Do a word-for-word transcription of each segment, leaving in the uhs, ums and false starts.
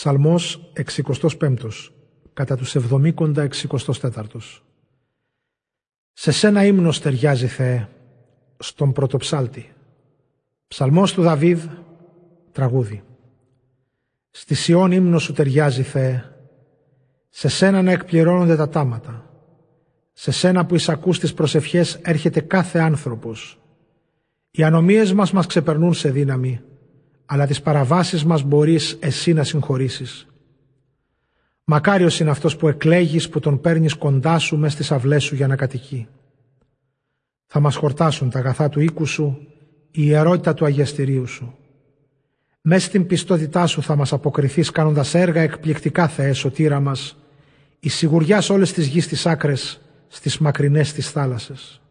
Ψαλμός εξηκοστός πέμπτος, κατά τους εβδομήκοντα εξηκοστός τέταρτος. Σε σένα ύμνος ταιριάζει, Θεέ, στον πρωτοψάλτη. Ψαλμός του Δαβίδ, τραγούδι. Στη Σιών ύμνος σου ταιριάζει, Θεέ, σε σένα να εκπληρώνονται τα τάματα. Σε σένα που εισακούς τις προσευχές έρχεται κάθε άνθρωπος. Οι ανομίες μας μας ξεπερνούν σε δύναμη, αλλά τις παραβάσεις μας μπορείς εσύ να συγχωρήσεις. Μακάριος είναι αυτός που εκλέγεις, που τον παίρνεις κοντά σου μες στις αυλές σου για να κατοικεί. Θα μας χορτάσουν τα αγαθά του οίκου σου, η ιερότητα του αγιαστηρίου σου. Μες στην πιστότητά σου θα μας αποκριθείς κάνοντας έργα εκπληκτικά, Θεέ σωτήρα μας, η σιγουριά σε όλες τις γης τις άκρες, στις μακρινές τις θάλασσες.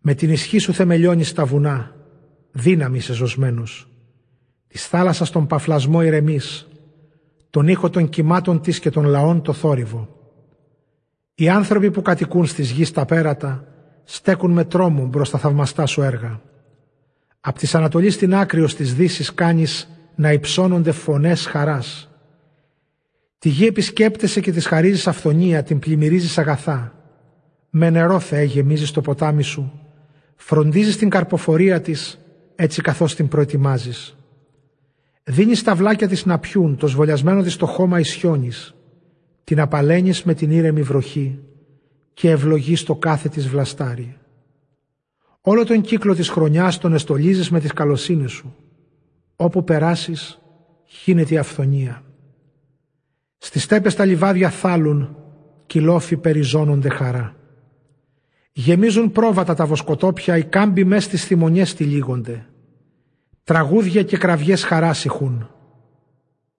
Με την ισχύ σου θεμελιώνεις τα βουνά, δύναμη είσαι ζωσμένος. Της θάλασσας τον παφλασμό ηρεμείς, τον ήχο των κυμάτων της και των λαών το θόρυβο. Οι άνθρωποι που κατοικούν στις γης τα πέρατα στέκουν με τρόμο μπρος τα θαυμαστά σου έργα. Απ' της Ανατολής στην άκρη ως της Δύσης κάνεις να υψώνονται φωνές χαράς. Τη γη επισκέπτεσαι και της χαρίζεις αυθονία, την πλημμυρίζεις αγαθά. Με νερό, Θεέ, γεμίζεις το ποτάμι σου, φροντίζεις την καρποφορία της έτσι καθώς την προετοιμάζεις. Δίνεις τα βλάκια της να πιούν, το σβολιασμένο της το χώμα ισιώνεις, την απαλαίνεις με την ήρεμη βροχή και ευλογείς το κάθε της βλαστάρι. Όλο τον κύκλο της χρονιάς τον εστολίζεις με τις καλοσύνες σου. Όπου περάσεις, χύνεται η αυθονία. Στις στέπες τα λιβάδια θάλουν, κυλόφοι περιζώνονται χαρά. Γεμίζουν πρόβατα τα βοσκοτόπια, οι κάμποι μες στις θυμονιές τυλίγονται. Τραγούδια και κραυγές χαράς ηχούν.